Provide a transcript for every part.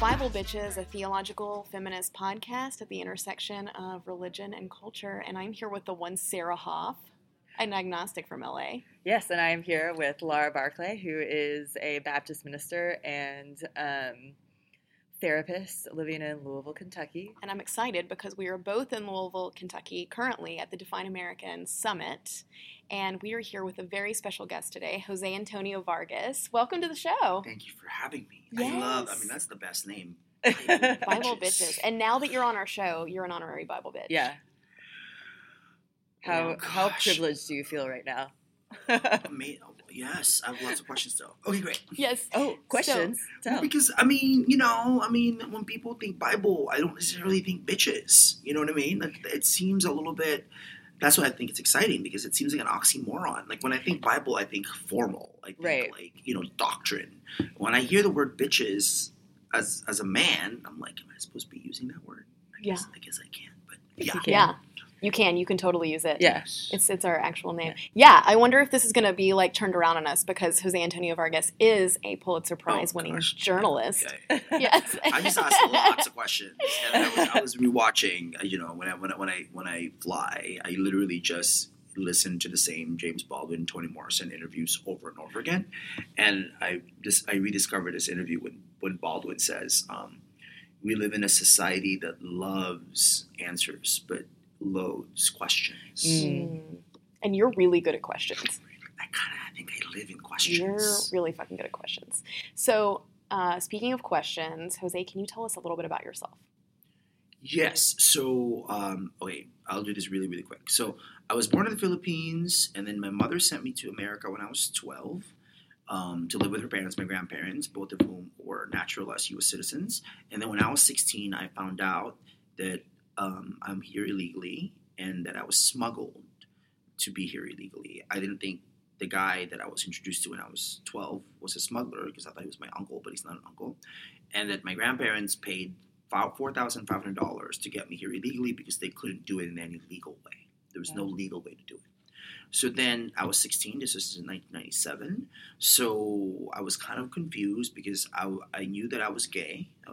Bible Bitches, a theological feminist podcast at the intersection of religion and culture, and I'm here with the one Sarah Hoff, an agnostic from LA. Yes, and I am here with Laura Barclay, who is a Baptist minister and therapist living in Louisville, Kentucky. And I'm excited because we are both in Louisville, Kentucky, currently at the Define American Summit, and we are here with a very special guest today, Jose Antonio Vargas. Welcome to the show. Thank you for having me. Yes. I mean, that's the best name. Bible Bitches. And now that you're on our show, you're an honorary Bible bitch. Yeah. How privileged do you feel right now? Yes, I have lots of questions though. Okay, great. Yes. Oh, questions. So, well, because I mean, when people think Bible, I don't necessarily think bitches. You know what I mean? Like, it seems a little bit. That's why I think it's exciting, because it seems like an oxymoron. Like, when I think Bible, I think formal. I think, right. Like, you know, doctrine. When I hear the word bitches as a man, I'm like, am I supposed to be using that word? I guess I can. But yeah. Yeah. You can totally use it. Yes. It's our actual name. Yeah, I wonder if this is going to be, like, turned around on us, because Jose Antonio Vargas is a Pulitzer Prize-winning journalist. Yeah. Yes. I just asked lots of questions. And I was rewatching, you know, when I fly, I literally just listen to the same James Baldwin, Toni Morrison interviews over and over again. And I rediscovered this interview when Baldwin says, we live in a society that loves answers, but loads questions. Mm. And you're really good at questions. I think I live in questions. You're really fucking good at questions. So, speaking of questions, Jose, can you tell us a little bit about yourself? Yes. So, okay, I'll do this really, really quick. So, I was born in the Philippines, and then my mother sent me to America when I was 12 to live with her parents, my grandparents, both of whom were naturalized U.S. citizens. And then when I was 16, I found out that I'm here illegally, and that I was smuggled to be here illegally. I didn't think the guy that I was introduced to when I was 12 was a smuggler, because I thought he was my uncle, but he's not an uncle. And that my grandparents paid $4,500 to get me here illegally, because they couldn't do it in any legal way. There was no legal way to do it. So then I was 16. This was in 1997. So I was kind of confused, because I knew that I was gay. I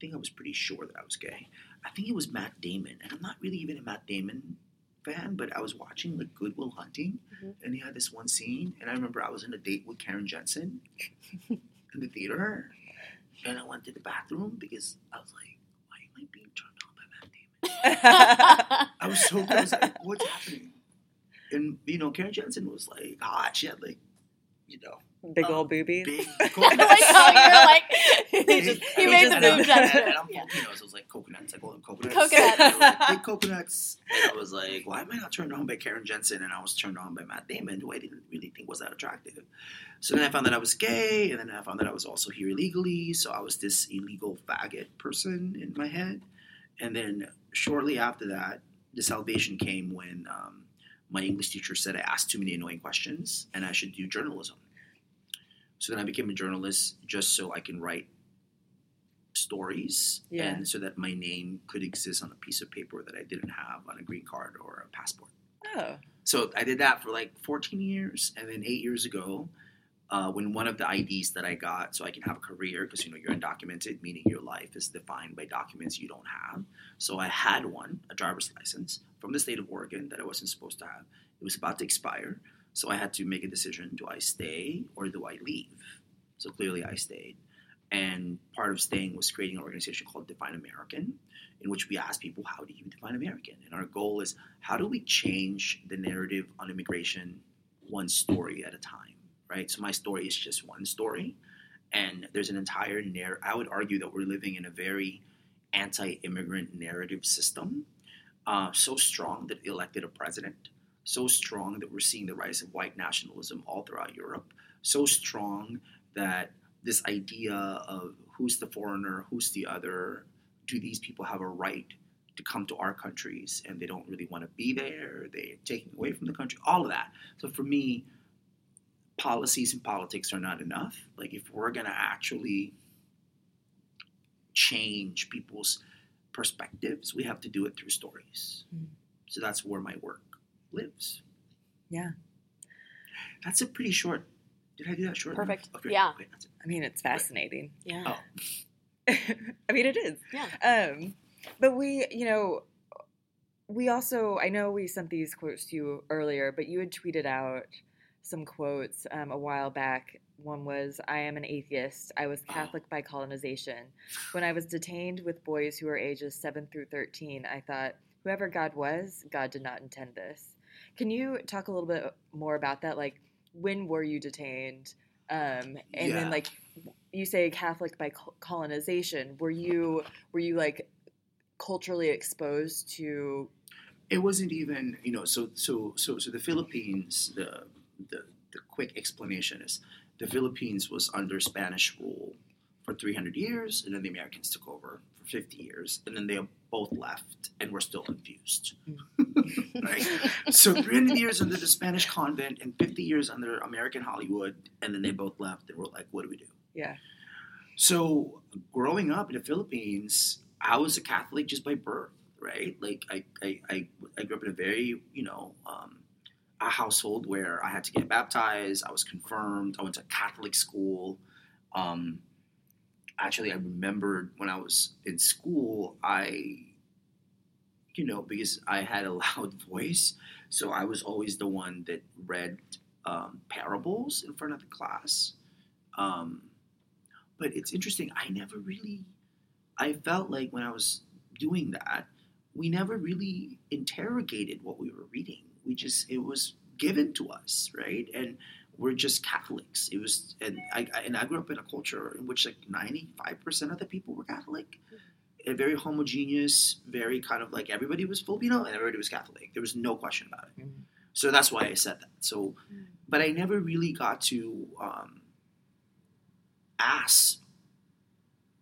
think I was pretty sure that I was gay. I think it was Matt Damon, and I'm not really even a Matt Damon fan, but I was watching, like, Good Will Hunting, and he had this one scene, and I remember I was on a date with Karen Jensen in the theater, and I went to the bathroom because I was like, why am I being turned on by Matt Damon? I was like, what's happening? And, you know, Karen Jensen was, like, hot. She had, like, you know, big old boobies. He made the boob gesture. Yeah. So it was like coconuts. I call them coconuts. Like, big coconuts. And I was like, why am I not turned on by Karen Jensen? And I was turned on by Matt Damon, who I didn't really think was that attractive. So then I found that I was gay, and then I found that I was also here illegally. So I was this illegal faggot person in my head. And then shortly after that, the salvation came when my English teacher said I asked too many annoying questions and I should do journalism. So then I became a journalist just so I can write stories and so that my name could exist on a piece of paper that I didn't have on a green card or a passport. Oh. So I did that for like 14 years. And then 8 years ago, when one of the IDs that I got so I can have a career, because, you know, you're undocumented, meaning your life is defined by documents you don't have. So I had one, a driver's license from the state of Oregon that I wasn't supposed to have. It was about to expire. So I had to make a decision, do I stay or do I leave? So clearly I stayed. And part of staying was creating an organization called Define American, in which we asked people, how do you define American? And our goal is, how do we change the narrative on immigration one story at a time, right? So my story is just one story. And there's an entire narrative. I would argue that we're living in a very anti-immigrant narrative system, so strong that we elected a president. So strong that we're seeing the rise of white nationalism all throughout Europe, so strong that this idea of who's the foreigner, who's the other, do these people have a right to come to our countries, and they don't really want to be there, they're taken away from the country, all of that. So for me, policies and politics are not enough. Like, if we're going to actually change people's perspectives, we have to do it through stories. Mm. So that's where my work lives. Yeah. That's a pretty short Did I do that short enough? Okay. Yeah. Okay, that's it. I mean, it's fascinating. Right. Yeah. Oh. I mean, it is. Yeah. But we, you know, we also, I know we sent these quotes to you earlier, but you had tweeted out some quotes a while back. One was, I am an atheist. I was Catholic by colonization. When I was detained with boys who were ages 7 through 13, I thought, whoever God was, God did not intend this. Can you talk a little bit more about that? Like, when were you detained? And then, like, you say Catholic by colonization. Were you like, culturally exposed to? It wasn't even, you know, so the Philippines, the quick explanation is the Philippines was under Spanish rule for 300 years, and then the Americans took over for 50 years, and then they both left and were still infused. Right? So 300 years under the Spanish convent and 50 years under American Hollywood, and then they both left and were like, what do we do? Yeah. So growing up in the Philippines, I was a Catholic just by birth, right? Like, I grew up in a very, you know, a household where I had to get baptized. I was confirmed. I went to Catholic school. Actually, I remembered when I was in school, because I had a loud voice, so I was always the one that read parables in front of the class. But it's interesting. I felt like when I was doing that, we never really interrogated what we were reading. It was given to us, right? And we're just Catholics. It was, and I grew up in a culture in which like 95% of the people were Catholic, and very homogeneous, very kind of like everybody was Filipino and everybody was Catholic. There was no question about it. Mm-hmm. So that's why I said that. So, but I never really got to ask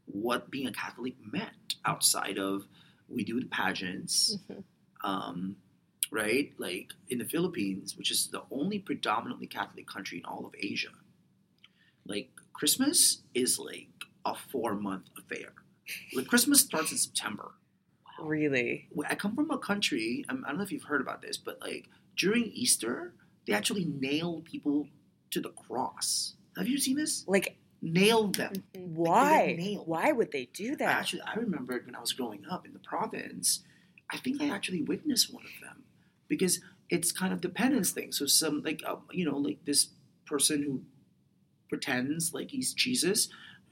what being a Catholic meant outside of we do the pageants, right? Like in the Philippines, which is the only predominantly Catholic country in all of Asia, like Christmas is like a 4-month affair. Like Christmas starts in September. Wow. Really? I come from a country, I don't know if you've heard about this, but like during Easter, they actually nail people to the cross. Have you seen this? Like, nailed them. Why? Like why would they do that? Actually, I remembered when I was growing up in the province, I think I actually witnessed one of them because it's kind of dependence thing. So some like, you know, like this person who pretends like he's Jesus,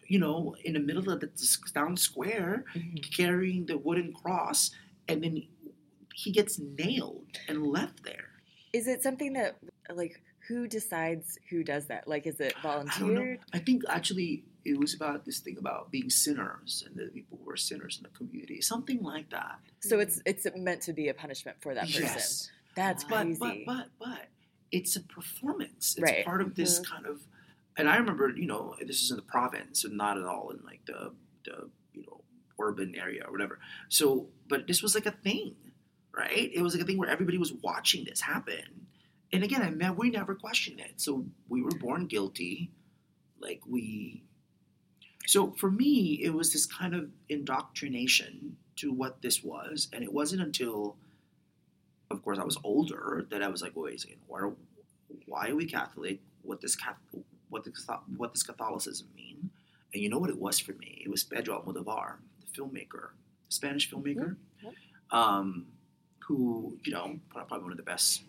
you know, in the middle of the town square carrying the wooden cross, and then he gets nailed and left there. Is it something that like... Who decides who does that? Like, is it volunteered? I don't know. I think actually it was about this thing about being sinners and the people who were sinners in the community, something like that. So it's meant to be a punishment for that person. Yes. That's crazy. But it's a performance. It's right. Part of this kind of, and I remember, you know, this is in the province and not at all in like the you know, urban area or whatever. So, but this was like a thing, right? It was like a thing where everybody was watching this happen. And again, we never questioned it. So we were born guilty. Like so for me, it was this kind of indoctrination to what this was. And it wasn't until, of course, I was older that I was like, wait a second, why are we Catholic? What does Catholicism mean? And you know what it was for me? It was Pedro Almodovar, the filmmaker, Spanish filmmaker, who, you know, probably one of the best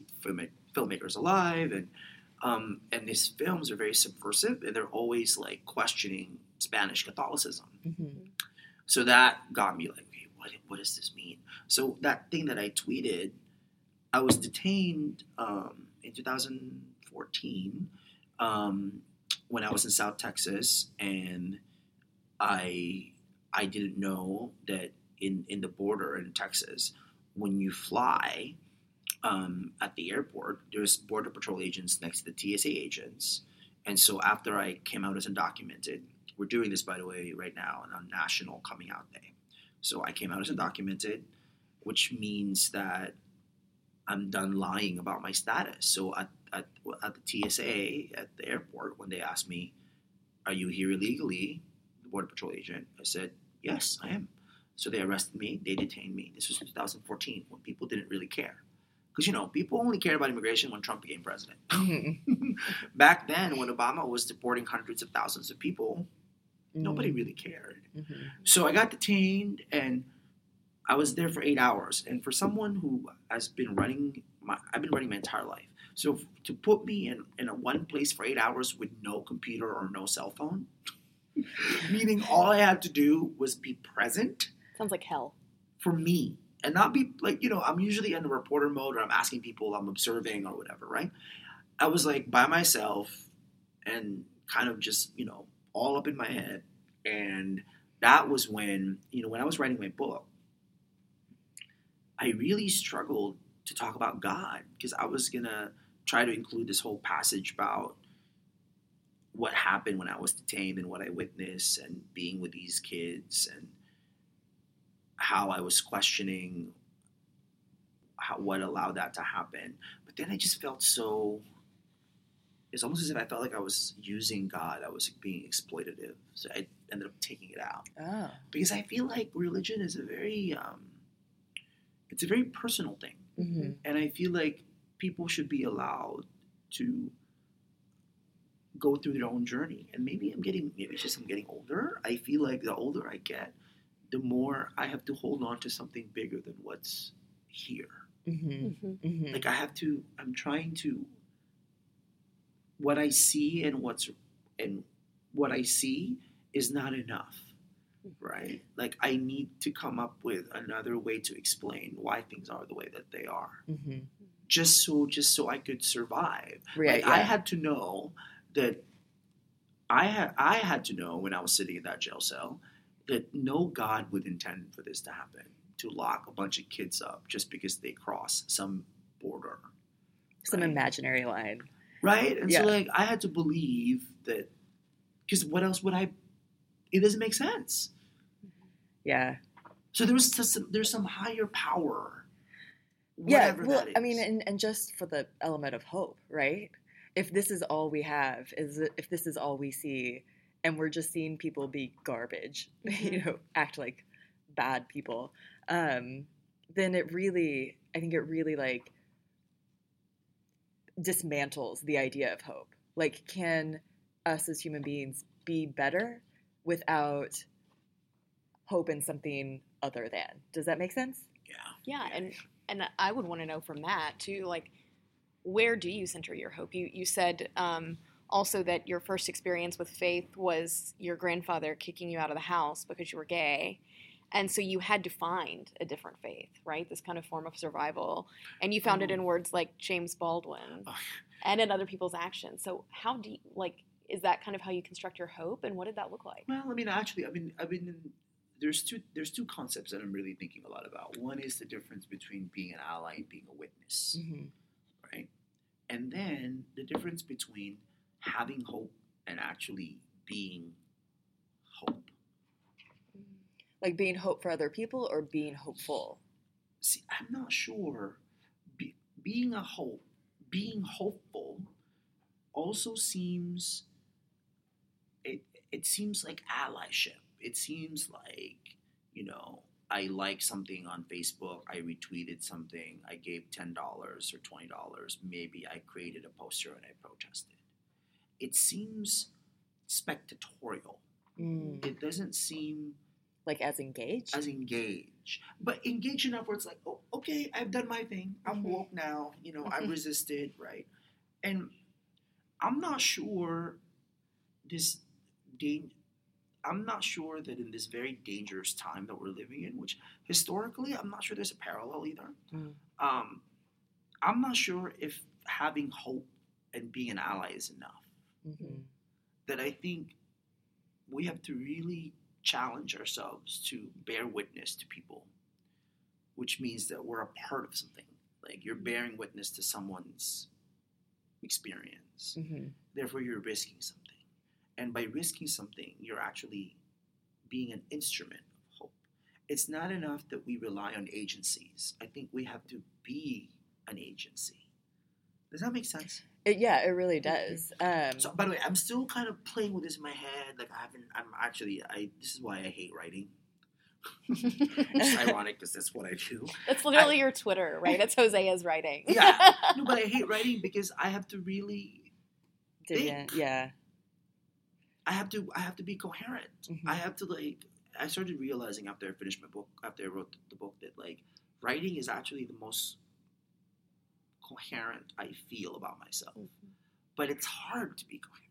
filmmakers alive, and his films are very subversive, and they're always like questioning Spanish Catholicism. So that got me like, hey, what does this mean? So that thing that I tweeted, I was detained in 2014 when I was in South Texas, and I didn't know that in the border in Texas, when you fly. At the airport, there's border patrol agents next to the TSA agents. And so after I came out as undocumented, we're doing this, by the way, right now on National Coming Out Day. So I came out as undocumented, which means that I'm done lying about my status. So at the TSA, at the airport, when they asked me, are you here illegally, the border patrol agent, I said, yes, I am. So they arrested me. They detained me. This was 2014 when people didn't really care. Because, you know, people only cared about immigration when Trump became president. Mm-hmm. Back then, when Obama was deporting hundreds of thousands of people, mm-hmm. nobody really cared. Mm-hmm. So I got detained, and I was there for 8 hours. And for someone who has been running my entire life. So to put me in a one place for 8 hours with no computer or no cell phone, meaning all I had to do was be present. Sounds like hell. For me. And not be like, you know, I'm usually in the reporter mode or I'm asking people, I'm observing or whatever, right? I was like by myself and kind of just, you know, all up in my head. And that was when, you know, when I was writing my book, I really struggled to talk about God because I was going to try to include this whole passage about what happened when I was detained and what I witnessed and being with these kids and how I was questioning what allowed that to happen. But then I just felt so, it's almost as if I felt like I was using God. I was being exploitative. So I ended up taking it out. Oh. Because I feel like religion is a very, it's a very personal thing. Mm-hmm. And I feel like people should be allowed to go through their own journey. And maybe it's just I'm getting older. I feel like the older I get, the more I have to hold on to something bigger than what's here. Mm-hmm. Mm-hmm. Mm-hmm. Like I'm trying to, what I see is not enough, right? Like I need to come up with another way to explain why things are the way that they are. Mm-hmm. Just so I could survive. Right, like yeah. I had to know when I was sitting in that jail cell that no God would intend for this to happen, to lock a bunch of kids up just because they cross some border. Some right? imaginary line. Right? And yeah. So, like, I had to believe that, because what else would it doesn't make sense. Yeah. So there's some higher power, whatever yeah, well, that is. I mean, and just for the element of hope, right? If this is all we have, if this is all we see, and we're just seeing people be garbage, you know, act like bad people, then I think it really like dismantles the idea of hope. Like, can us as human beings be better without hope in something other than? Does that make sense? Yeah. Yeah. And I would want to know from that too, like, where do you center your hope? You said, also that your first experience with faith was your grandfather kicking you out of the house because you were gay. And so you had to find a different faith, right? This kind of form of survival. And you found it in words like James Baldwin and in other people's actions. So how do you, like, is that kind of how you construct your hope? And what did that look like? Well, I mean, actually, there's two concepts that I'm really thinking a lot about. One is the difference between being an ally and being a witness, mm-hmm. right? And then the difference between having hope and actually being hope. Like being hope for other people or being hopeful? See, I'm not sure. Being hopeful also seems, it seems like allyship. It seems like, you know, I like something on Facebook, I retweeted something, I gave $10 or $20, maybe I created a poster and I protested. It seems spectatorial. Mm. It doesn't seem... like as engaged? As engaged. But engaged enough where it's like, oh, okay, I've done my thing. I'm mm-hmm. woke now. You know, mm-hmm. I resisted, right? And I'm not sure that in this very dangerous time that we're living in, which historically I'm not sure there's a parallel either. Mm. I'm not sure if having hope and being an ally is enough. Mm-hmm. That I think we have to really challenge ourselves to bear witness to people, which means that we're a part of something. Like you're bearing witness to someone's experience. Mm-hmm. Therefore, you're risking something. And by risking something, you're actually being an instrument of hope. It's not enough that we rely on agencies. I think we have to be an agency. Does that make sense? It really does. So, by the way, I'm still kind of playing with this in my head. Like, this is why I hate writing. It's ironic because that's what I do. That's literally your Twitter, right? It's Jose's writing. Yeah. No, but I hate writing because I have to really think. Yeah. I have to be coherent. Mm-hmm. I have to, like, I started realizing after I finished my book, after I wrote the book, that, like, writing is actually the most coherent I feel about myself. Mm-hmm. But it's hard to be coherent.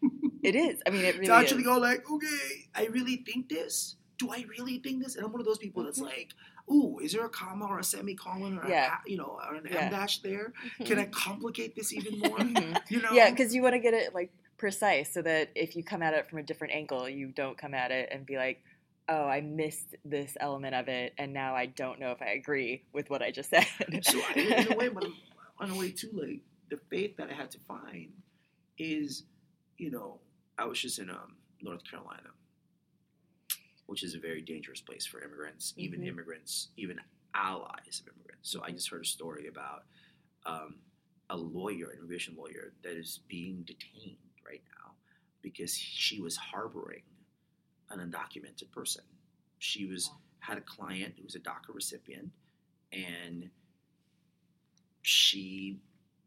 Mm-hmm. It is. I mean, it really to actually is. Go like, okay, I really think this? Do I really think this? And I'm one of those people that's like, ooh, is there a comma or a semicolon or an dash there? Mm-hmm. Can I complicate this even more? You know? Yeah, because you want to get it, like, precise so that if you come at it from a different angle, you don't come at it and be like, oh, I missed this element of it, and now I don't know if I agree with what I just said. So in a way, but on a way too, like, the faith that I had to find is, you know, I was just in North Carolina, which is a very dangerous place for immigrants, even immigrants, even allies of immigrants. So I just heard a story about a lawyer, an immigration lawyer, that is being detained right now because she was harboring an undocumented person. She had a client who was a DACA recipient, and she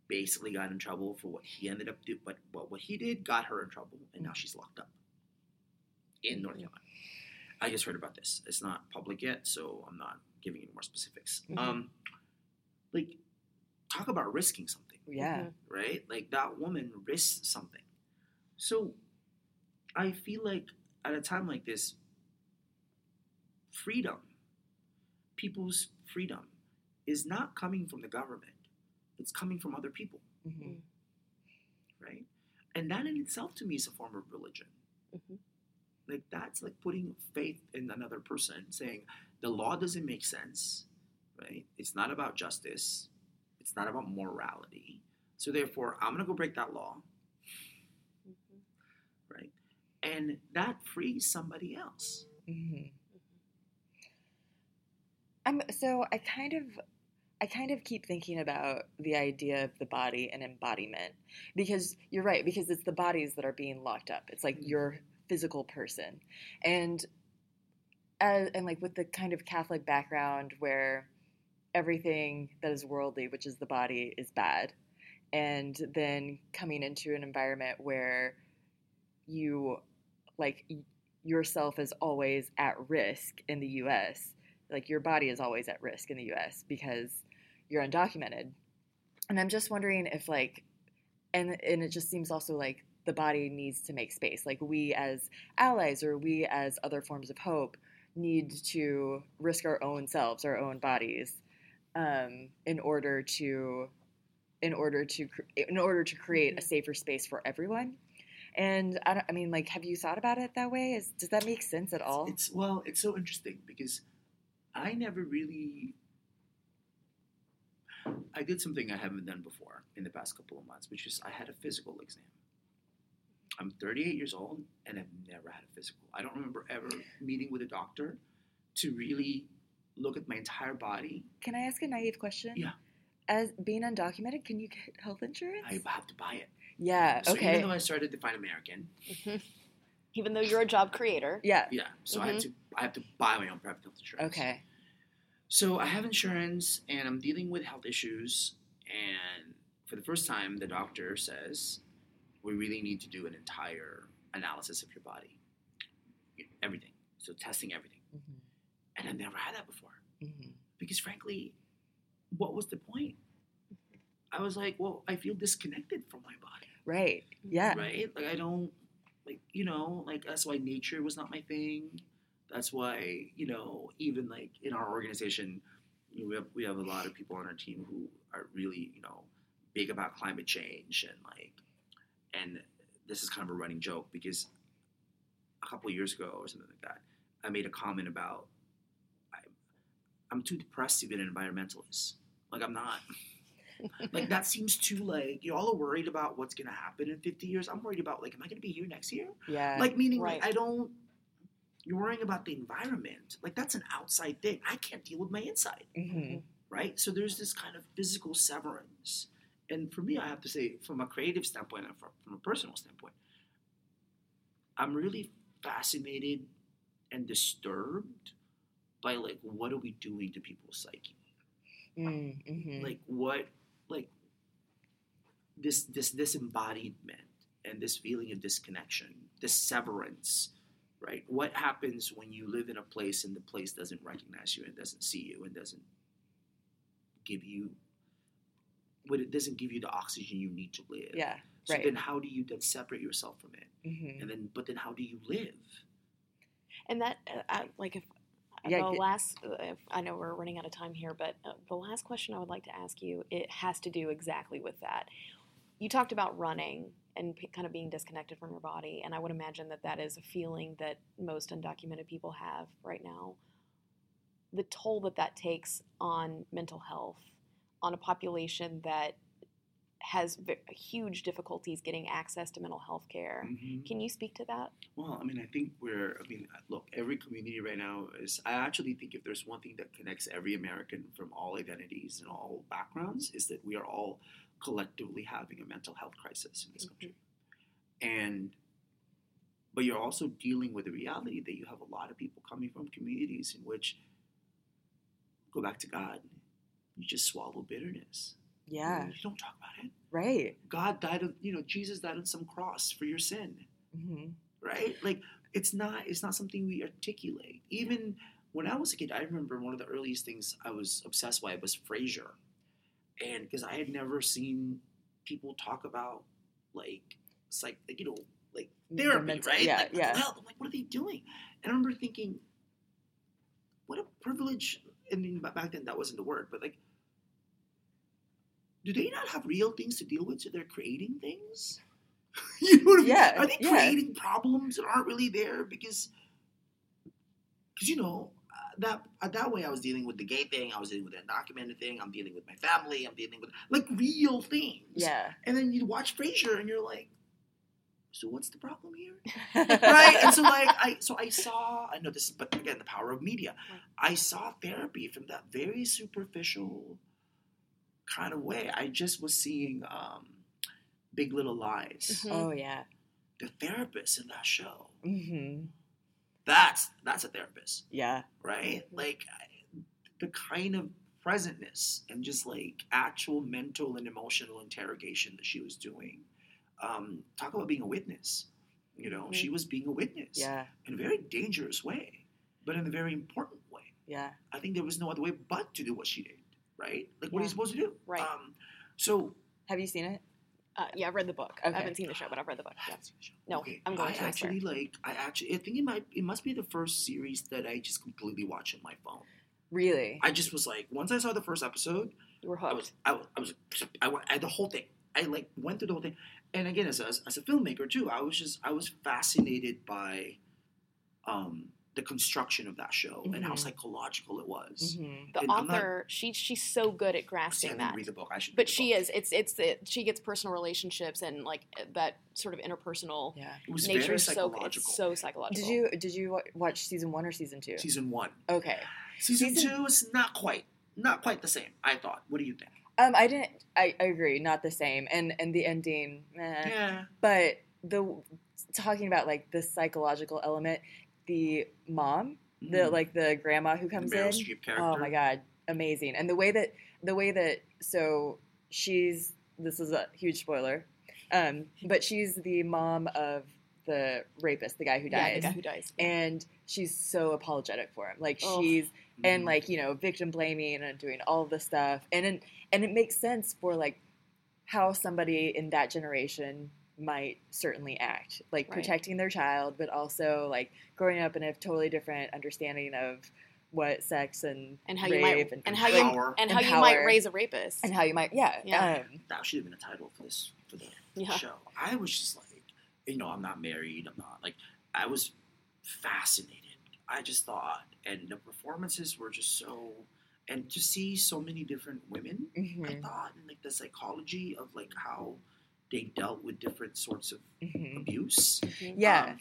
basically got in trouble for what he ended up doing, but what he did got her in trouble, and now she's locked up in North Carolina. I just heard about this. It's not public yet, so I'm not giving you more specifics. Mm-hmm. Like, talk about risking something. Yeah. Right? Like, that woman risks something. So I feel like at a time like this, freedom, people's freedom, is not coming from the government. It's coming from other people. Mm-hmm. Right? And that in itself, to me, is a form of religion. Mm-hmm. Like, that's like putting faith in another person, saying the law doesn't make sense, right? It's not about justice. It's not about morality. So therefore, I'm going to go break that law, right? And that frees somebody else. Mm-hmm. So I kind of keep thinking about the idea of the body and embodiment, because you're right, because it's the bodies that are being locked up. It's like your physical person. And like with the kind of Catholic background where everything that is worldly, which is the body, is bad. And then coming into an environment where you, like, yourself is always at risk in the U.S. Like, your body is always at risk in the U.S. because you're undocumented. And I'm just wondering if, like, and it just seems also like the body needs to make space. Like, we as allies or we as other forms of hope need to risk our own selves, our own bodies, in order to create a safer space for everyone. And I mean, like, have you thought about it that way? Does that make sense at all? It's so interesting because I never really. I did something I haven't done before in the past couple of months, which is I had a physical exam. I'm 38 years old, and I've never had a physical. I don't remember ever meeting with a doctor to really look at my entire body. Can I ask a naive question? Yeah. As being undocumented, can you get health insurance? I have to buy it. Yeah, so okay. Even though I started Define American. Mm-hmm. Even though you're a job creator. Yeah. Yeah, so I have to buy my own private health insurance. Okay. So I have insurance, and I'm dealing with health issues, and for the first time, the doctor says, we really need to do an entire analysis of your body. Everything. So testing everything. Mm-hmm. And I've never had that before. Mm-hmm. Because frankly, what was the point? I was like, well, I feel disconnected from my body. Right. Yeah. Right? Like, I don't, like, you know, like, that's why nature was not my thing. That's why, you know, even like in our organization, you know, we have a lot of people on our team who are really, you know, big about climate change and like, and this is kind of a running joke because a couple of years ago or something like that, I made a comment about I'm too depressed to be an environmentalist. Like, I'm not. Like, that seems too, like, y'all are worried about what's going to happen in 50 years. I'm worried about, like, am I going to be here next year? Yeah. Like, meaning, right. Like, you're worrying about the environment. Like, that's an outside thing. I can't deal with my inside. Mm-hmm. Right? So there's this kind of physical severance. And for me, I have to say, from a creative standpoint and from a personal standpoint, I'm really fascinated and disturbed by, like, what are we doing to people's psyche? Mm-hmm. Like, what, like, this disembodiment and this feeling of disconnection, this severance, right? What happens when you live in a place and the place doesn't recognize you and doesn't see you and doesn't give you, when it doesn't give you the oxygen you need to live? Yeah, so right. Then how do you then separate yourself from it? Mm-hmm. And then, but then how do you live? And that, I know we're running out of time here, but the last question I would like to ask you, it has to do exactly with that. You talked about running and kind of being disconnected from your body, and I would imagine that that is a feeling that most undocumented people have right now. The toll that that takes on mental health, on a population that has huge difficulties getting access to mental health care. Mm-hmm. Can you speak to that? Well, I think every community right now is, I actually think if there's one thing that connects every American from all identities and all backgrounds is that we are all collectively having a mental health crisis in this mm-hmm. country. But you're also dealing with the reality that you have a lot of people coming from communities in which, go back to God, you just swallow bitterness. Yeah. You don't talk about it. Right. God died of, Jesus died on some cross for your sin. Mm-hmm. Right? Like, it's not something we articulate. Even when I was a kid, I remember one of the earliest things I was obsessed by was Frasier. And because I had never seen people talk about, like therapy, right? Yeah, like, yeah. Well, I'm like, what are they doing? And I remember thinking, what a privilege. I mean, back then that wasn't the word, but like, do they not have real things to deal with, so they're creating things? You know what I mean? Yeah, are they creating problems that aren't really there? Because that way I was dealing with the gay thing, I was dealing with the undocumented thing, I'm dealing with my family, I'm dealing with, like, real things. Yeah. And then you watch Frasier and you're like, so what's the problem here? Right? And so, like, I know this, but again, the power of media. I saw therapy from that very superficial kind of way. I just was seeing Big Little Lies. Mm-hmm. Oh, yeah. The therapist in that show. Mm-hmm. That's a therapist. Yeah. Right? Mm-hmm. Like, the kind of presentness and just, like, actual mental and emotional interrogation that she was doing. Talk about being a witness. Mm-hmm. She was being a witness. Yeah. In a very dangerous way, but in a very important way. Yeah. I think there was no other way but to do what she did, right? Like, what are you supposed to do? Right. So, have you seen it? Yeah, I've read the book. Okay. I haven't seen the show, but I've read the book. Yeah. No, okay. I'm going to actually it, like. I think it must be the first series that I just completely watched on my phone. Really? I just was like, once I saw the first episode, you were hooked. I had the whole thing. I like went through the whole thing. And again, as a filmmaker too, I was fascinated by the construction of that show mm-hmm. and how psychological it was. Mm-hmm. The author, she's so good at grasping that. I didn't read the book. I should. But she is. She gets personal relationships and like that sort of interpersonal nature is so good. It's so psychological. Did you watch season 1 or season 2? Season 1. Okay. Season 2 is not quite the same, I thought. What do you think? I didn't. I agree. Not the same. And the ending. Yeah. But talking about like the psychological element, the mom, the grandma who comes in. Meryl Streep character. Oh my God, amazing! And the way that she's. This is a huge spoiler, but she's the mom of the rapist, the guy who dies. Yeah, the guy who dies. And she's so apologetic for him. Like she's. And, like, victim blaming and doing all this stuff. And it makes sense for, like, how somebody in that generation might certainly act. Like, right. Protecting their child, but also, like, growing up in a totally different understanding of what sex and how rape you might, and how power. You and how you might raise a rapist. And how you might, yeah. That should have been a title for this, for the show. I was just like, I'm not married. I'm not, like, I was fascinated. I just thought, and the performances were just so, and to see so many different women, mm-hmm. I thought, and like the psychology of like how they dealt with different sorts of mm-hmm. abuse. Mm-hmm. Yeah.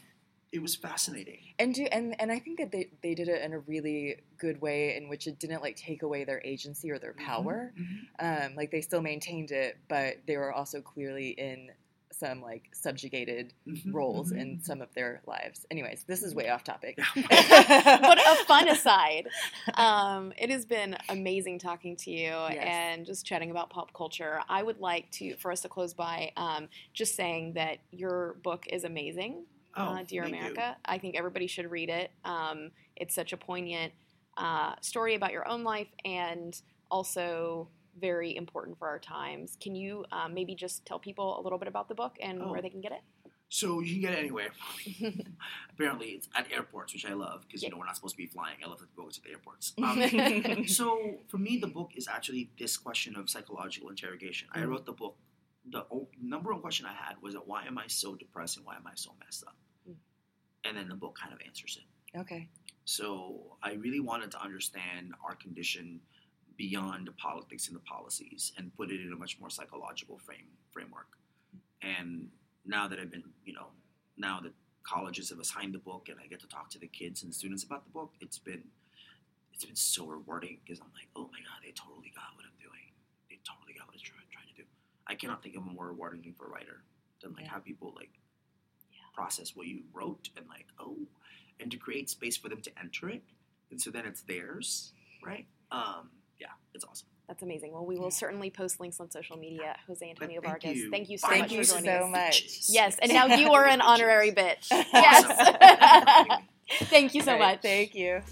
It was fascinating. And I think that they did it in a really good way in which it didn't like take away their agency or their power. Mm-hmm. Like they still maintained it, but they were also clearly in some like subjugated roles in some of their lives. Anyways, this is way off topic. But a fun aside, it has been amazing talking to you and just chatting about pop culture. I would like to, for us to close by just saying that your book is amazing, Dear America. I think everybody should read it. It's such a poignant story about your own life and also very important for our times. Can you maybe just tell people a little bit about the book and where they can get it? So you can get it anywhere. Apparently, it's at airports, which I love because, you know, we're not supposed to be flying. I love that the book is at the airports. So for me, the book is actually this question of psychological interrogation. I wrote the book. The number one question I had was, why am I so depressed and why am I so messed up? And then the book kind of answers it. Okay. So I really wanted to understand our condition beyond the politics and the policies and put it in a much more psychological framework. And now that I've been, you know, now that colleges have assigned the book and I get to talk to the kids and the students about the book, it's been so rewarding because I'm like, oh my God, they totally got what I'm doing. They totally got what I'm trying to do. I cannot think of a more rewarding thing for a writer than like have people like process what you wrote and like, oh, and to create space for them to enter it. And so then it's theirs, right? Yeah, it's awesome. That's amazing. Well, we will certainly post links on social media. Jose Antonio Vargas, thank you so much for joining us. Yes, and now you are an honorary bitch. Yes. Thank you so much. Thank you.